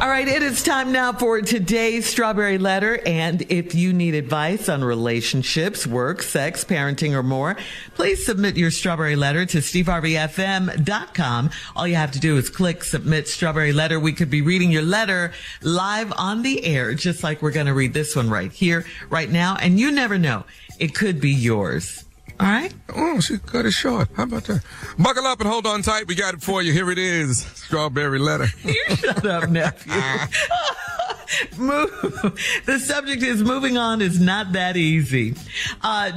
All right, it is time now for today's Strawberry Letter. And if you need advice on relationships, work, sex, parenting, or more, please submit your Strawberry Letter to SteveRVFM.com. All you have to do is click Submit Strawberry Letter. We could be reading your letter live on the air, just like we're going to read this one right here, right now. And you never know, it could be yours. All right. Oh, she cut it short. How about that? Buckle up and hold on tight. We got it for you. Here it is. Strawberry Letter. You shut up, nephew. Move. The subject is moving on is not that easy.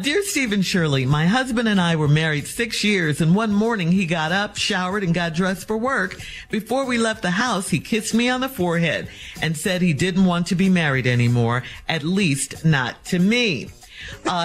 Dear Steven Shirley, my husband and I were married 6 years, and one morning he got up, showered, and got dressed for work. Before we left the house, he kissed me on the forehead and said he didn't want to be married anymore, at least not to me.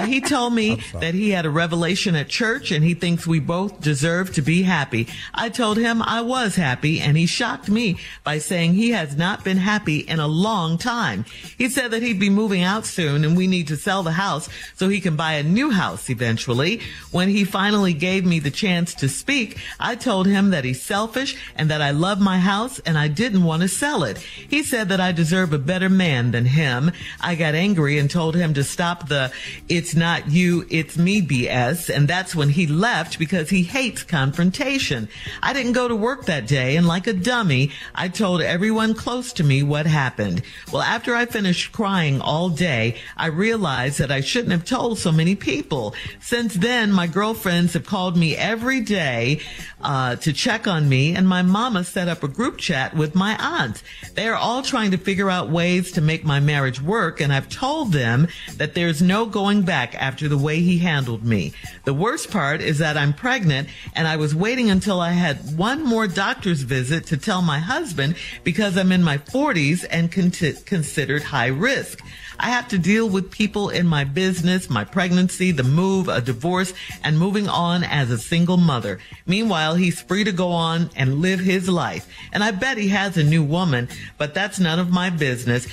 He told me that he had a revelation at church and he thinks we both deserve to be happy. I told him I was happy and he shocked me by saying he has not been happy in a long time. He said that he'd be moving out soon and we need to sell the house so he can buy a new house eventually. When he finally gave me the chance to speak, I told him that he's selfish and that I love my house and I didn't want to sell it. He said that I deserve a better man than him. I got angry and told him to stop the "it's not you, it's me" BS, and that's when he left because he hates confrontation. I didn't go to work that day, and like a dummy, I told everyone close to me what happened. Well, after I finished crying all day, I realized that I shouldn't have told so many people. Since then, my girlfriends have called me every day to check on me, and my mama set up a group chat with my aunt. They are all trying to figure out ways to make my marriage work, and I've told them that there's no going back after the way he handled me. The worst part is that I'm pregnant and I was waiting until I had one more doctor's visit to tell my husband because I'm in my 40s and considered high risk. I have to deal with people in my business, my pregnancy, the move, a divorce, and moving on as a single mother. Meanwhile, he's free to go on and live his life. And I bet he has a new woman, but that's none of my business.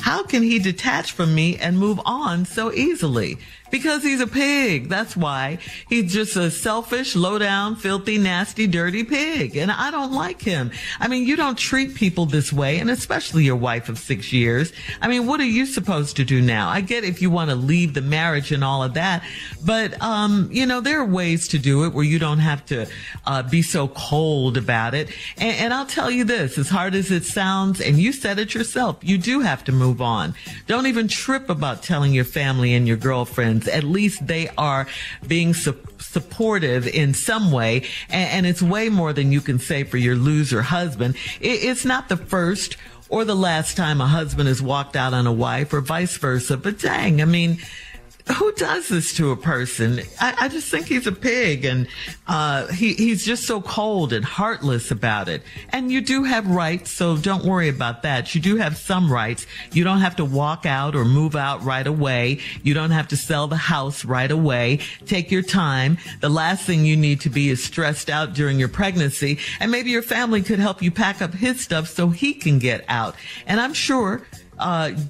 How can he detach from me and move on so easily? Because he's a pig. That's why. He's just a selfish, low-down, filthy, nasty, dirty pig. And I don't like him. I mean, you don't treat people this way, and especially your wife of 6 years. I mean, what are you supposed to do now? I get if you want to leave the marriage and all of that. But, you know, there are ways to do it where you don't have to be so cold about it. And I'll tell you this, as hard as it sounds, and you said it yourself, you do have to move move on. Don't even trip about telling your family and your girlfriends. At least they are being supportive in some way. And it's way more than you can say for your loser husband. It's not the first or the last time a husband has walked out on a wife or vice versa. But dang, I mean, who does this to a person? I just think he's a pig, and he's just so cold and heartless about it. And you do have rights, so don't worry about that. You do have some rights. You don't have to walk out or move out right away. You don't have to sell the house right away. Take your time. The last thing you need to be is stressed out during your pregnancy. And maybe your family could help you pack up his stuff so he can get out. And I'm sure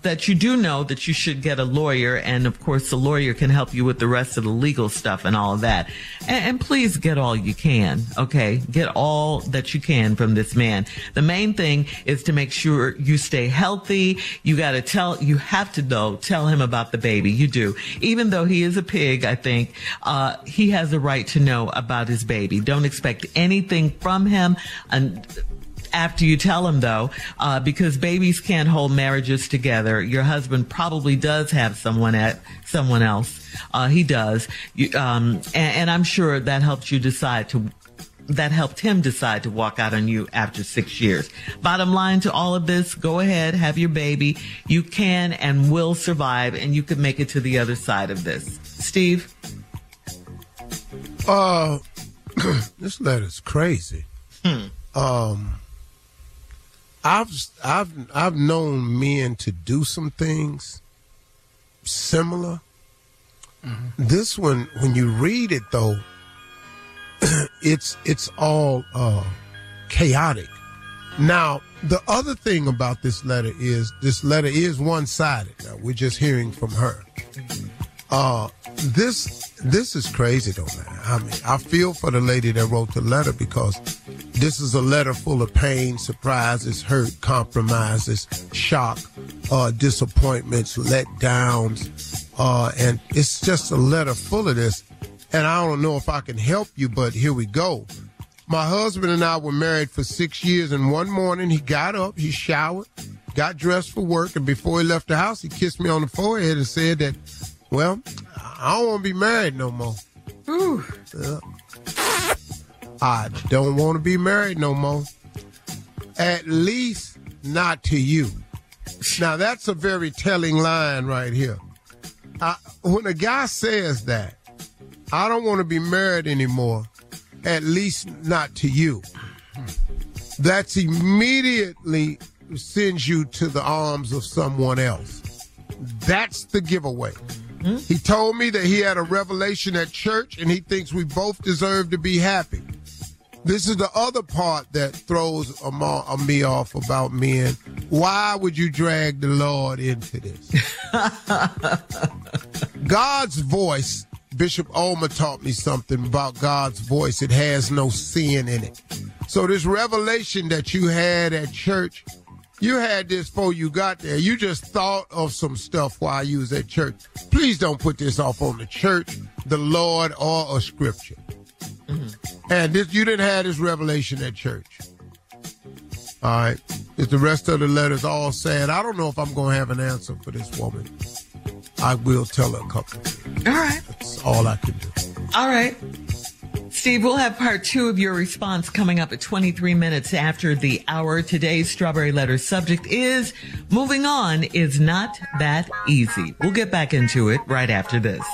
that you do know that you should get a lawyer, and of course the lawyer can help you with the rest of the legal stuff and all of that. And please get all you can, okay? Get all that you can from this man. The main thing is to make sure you stay healthy. You have to tell him about the baby. You do. Even though he is a pig, I think, he has a right to know about his baby. Don't expect anything from him. After you tell him, though, because babies can't hold marriages together. Your husband probably does have someone else. He does. And I'm sure that helped you decide to. That helped him decide to walk out on you after 6 years. Bottom line to all of this, go ahead, have your baby. You can and will survive, and you can make it to the other side of this. Steve? This letter's crazy. I've known men to do some things similar. Mm-hmm. This one, when you read it though, it's all chaotic. Now, the other thing about this letter is one-sided. Now, we're just hearing from her. This is crazy though, man. I mean, I feel for the lady that wrote the letter because this is a letter full of pain, surprises, hurt, compromises, shock, disappointments, letdowns, and it's just a letter full of this. And I don't know if I can help you, but here we go. My husband and I were married for 6 years, and one morning he got up, he showered, got dressed for work, and before he left the house, he kissed me on the forehead and said that, well, I don't want to be married no more. Ooh. I don't want to be married no more. At least not to you. Now, that's a very telling line right here. When a guy says that, I don't want to be married anymore, at least not to you, that's immediately sends you to the arms of someone else. That's the giveaway. Mm-hmm. He told me that he had a revelation at church and he thinks we both deserve to be happy. This is the other part that throws me off about men. Why would you drag the Lord into this? God's voice, Bishop Ulmer taught me something about God's voice. It has no sin in it. So this revelation that you had at church, you had this before you got there. You just thought of some stuff while you was at church. Please don't put this off on the church, the Lord, or a scripture. Mm-hmm. And this, you didn't have this revelation at church. All right. It's the rest of the letters all sad. I don't know if I'm going to have an answer for this woman. I will tell her a couple. All right. That's all I can do. All right. Steve, we'll have part two of your response coming up at 23 minutes after the hour. Today's Strawberry Letter subject is moving on is not that easy. We'll get back into it right after this.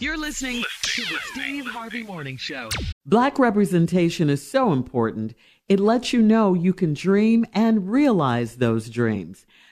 You're listening to the Steve Harvey Morning Show. Black representation is so important. It lets you know you can dream and realize those dreams.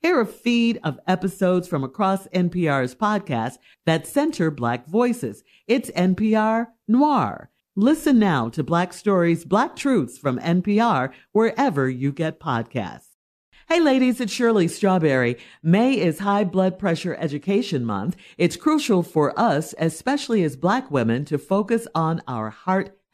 Hear a feed of episodes from across NPR's podcasts that center Black voices. It's NPR Noir. Listen now to Black Stories, Black Truths from NPR wherever you get podcasts. Hey ladies, it's Shirley Strawberry. May is High Blood Pressure Education Month. It's crucial for us, especially as Black women, to focus on our heart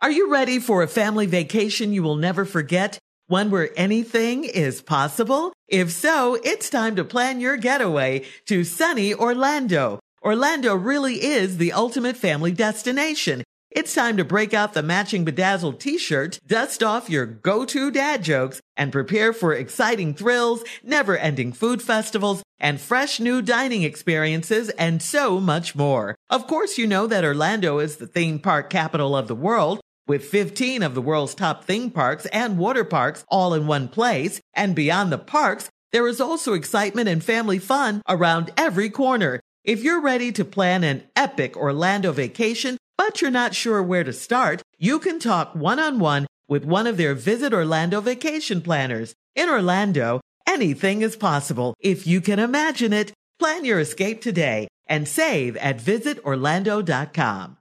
Are you ready for a family vacation you will never forget? One where anything is possible? If so, it's time to plan your getaway to sunny Orlando. Orlando really is the ultimate family destination. It's time to break out the matching bedazzled t-shirt, dust off your go-to dad jokes, and prepare for exciting thrills, never-ending food festivals, and fresh new dining experiences, and so much more. Of course, you know that Orlando is the theme park capital of the world, with 15 of the world's top theme parks and water parks all in one place. And beyond the parks, there is also excitement and family fun around every corner. If you're ready to plan an epic Orlando vacation, but you're not sure where to start, you can talk one-on-one with one of their Visit Orlando vacation planners. In Orlando, anything is possible if you can imagine it. Plan your escape today and save at visitorlando.com.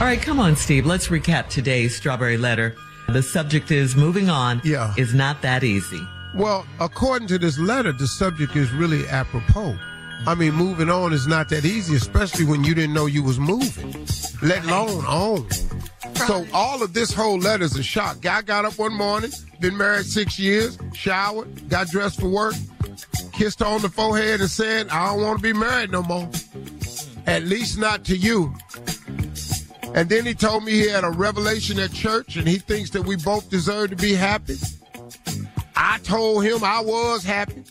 All right, come on, Steve. Let's recap today's Strawberry Letter. The subject is moving on. Yeah. Is not that easy. Well, according to this letter, the subject is really apropos. I mean, moving on is not that easy, especially when you didn't know you was moving, let alone on. So all of this whole letter is a shock. Guy got up one morning, been married 6 years, showered, got dressed for work, kissed her on the forehead and said, I don't want to be married no more, at least not to you. And then he told me he had a revelation at church and he thinks that we both deserve to be happy. I told him I was happy.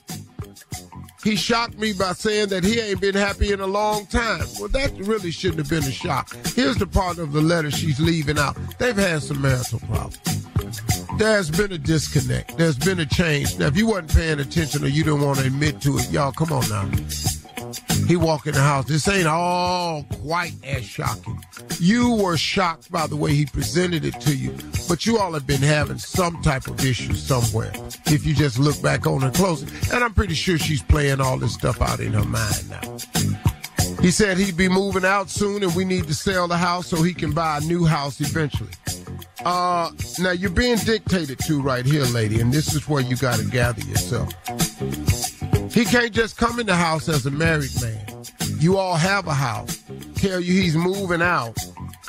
He shocked me by saying that he ain't been happy in a long time. Well, that really shouldn't have been a shock. Here's the part of the letter she's leaving out. They've had some marital problems. There's been a disconnect. There's been a change. Now, if you wasn't paying attention or you didn't want to admit to it, y'all, come on now. He walked in the house. This ain't all quite as shocking. You were shocked by the way he presented it to you, but you all have been having some type of issue somewhere if you just look back on her closing. And I'm pretty sure she's playing all this stuff out in her mind now. He said he'd be moving out soon and we need to sell the house so he can buy a new house eventually. Now, you're being dictated to right here, lady, and this is where you got to gather yourself. He can't just come in the house as a married man. You all have a house. Tell you he's moving out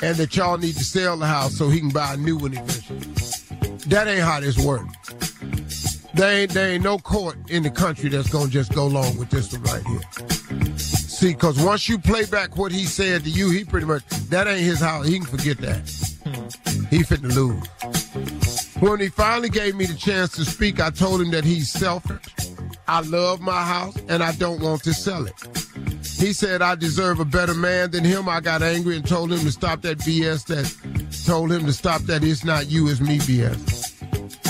and that y'all need to sell the house so he can buy a new one eventually. That ain't how this works. There ain't no court in the country that's going to just go along with this one right here. See, because once you play back what he said to you, he pretty much, that ain't his house. He can forget that. He finna lose. When he finally gave me the chance to speak, I told him that he's selfish. I love my house, and I don't want to sell it. He said I deserve a better man than him. I got angry and told him to stop that BS that told him to stop that "it's not you, it's me" BS.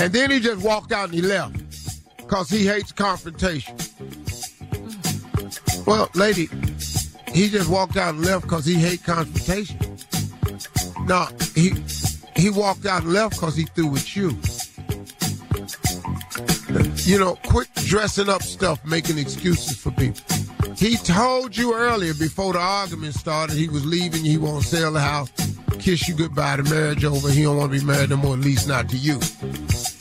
And then he just walked out and he left because he hates confrontation. Well, lady, he just walked out and left because he hates confrontation. No, he walked out and left because he threw with you. You know, quit dressing up stuff, making excuses for people. He told you earlier before the argument started he was leaving, he won't sell the house, kiss you goodbye, the marriage over, he don't want to be married no more, at least not to you.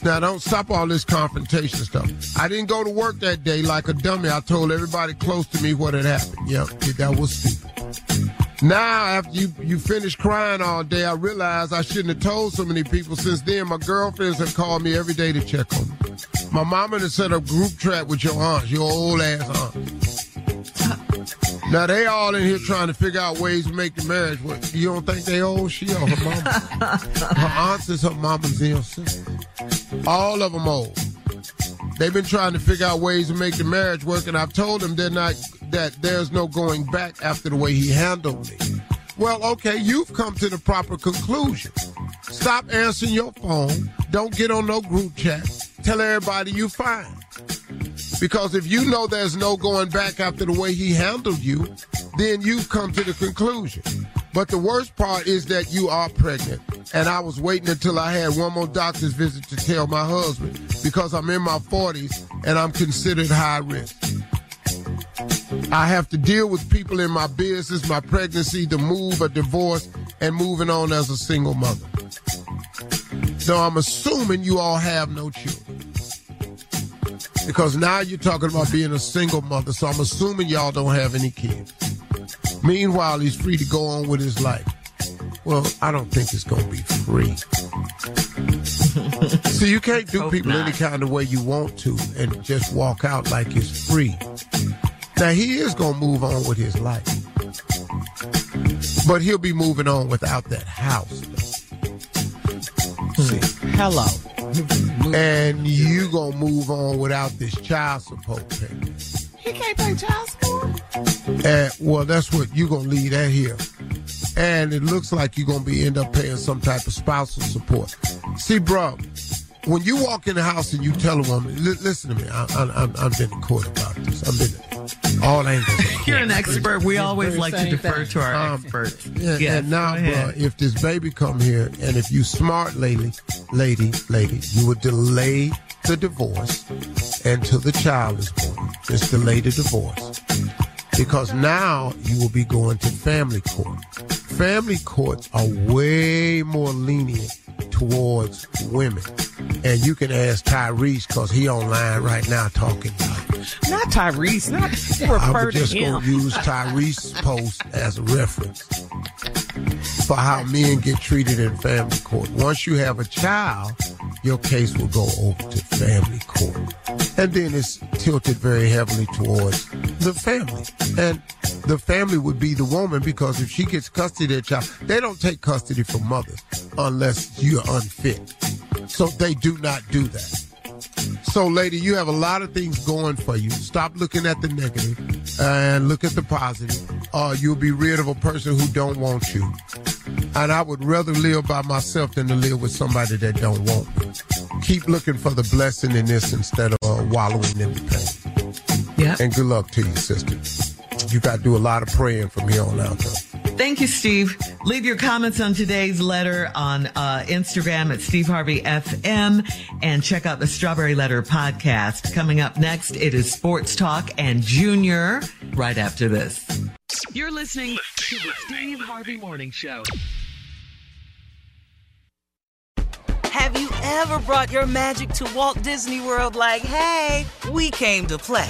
Now, don't stop all this confrontation stuff. I didn't go to work that day like a dummy. I told everybody close to me what had happened. Yeah, that was stupid. Now, after you finish crying all day, I realize I shouldn't have told so many people. Since then, my girlfriends have called me every day to check on me. My mama has set up group chat with your aunts, your old-ass aunts. Now, they all in here trying to figure out ways to make the marriage work. You don't think they old? She or her mama? Her aunts is her mama's ill sister. All of them old. They've been trying to figure out ways to make the marriage work, and I've told them that there's no going back after the way he handled me. Well, okay, you've come to the proper conclusion. Stop answering your phone. Don't get on no group chat. Tell everybody you're fine. Because if you know there's no going back after the way he handled you, then you've come to the conclusion. But the worst part is that you are pregnant. And I was waiting until I had one more doctor's visit to tell my husband because I'm in my 40s and I'm considered high risk. I have to deal with people in my business, my pregnancy, the move, a divorce, and moving on as a single mother. So I'm assuming you all have no children. Because now you're talking about being a single mother, so I'm assuming y'all don't have any kids. Meanwhile, he's free to go on with his life. Well, I don't think it's going to be free. So you can't do people any kind of way you want to and just walk out like it's free. Now, he is going to move on with his life. But he'll be moving on without that house. Hello. And you gonna move on without this child support payment. He can't pay child support? Well, that's what you gonna leave that here. And it looks like you're gonna be end up paying some type of spousal support. See, bro, when you walk in the house and you tell a woman, listen to me, I've been in court about this. I've been in all angles. You're an expert. We always like to defer to our experts. Yeah, and now, bro, if this baby come here, and if you smart lady, you would delay the divorce until the child is born. Just delay the divorce. Because now you will be going to family court. Family courts are way more lenient towards women. And you can ask Tyrese because he online right now talking about it. Not Tyrese. I was just going to use Tyrese's post as a reference for how men get treated in family court. Once you have a child, your case will go over to family court. And then it's tilted very heavily towards the family. And the family would be the woman because if she gets custody of the child, they don't take custody from mothers unless you're unfit. So they do not do that. So, lady, you have a lot of things going for you. Stop looking at the negative and look at the positive, or you'll be rid of a person who don't want you. And I would rather live by myself than to live with somebody that don't want me. Keep looking for the blessing in this instead of wallowing in the pain. Yeah. And good luck to you, sister. You got to do a lot of praying from here on out, though. Thank you, Steve. Leave your comments on today's letter on Instagram at Steve Harvey FM and check out the Strawberry Letter podcast. Coming up next, it is Sports Talk and Junior right after this. You're listening to the Steve Harvey Morning Show. Have you ever brought your magic to Walt Disney World like, hey, we came to play?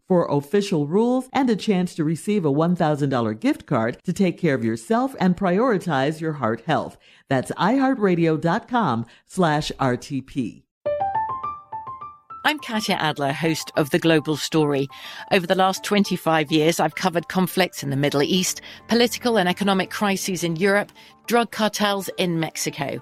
for official rules and a chance to receive a $1,000 gift card to take care of yourself and prioritize your heart health. That's iHeartRadio.com/RTP. I'm Katya Adler, host of The Global Story. Over the last 25 years, I've covered conflicts in the Middle East, political and economic crises in Europe, drug cartels in Mexico.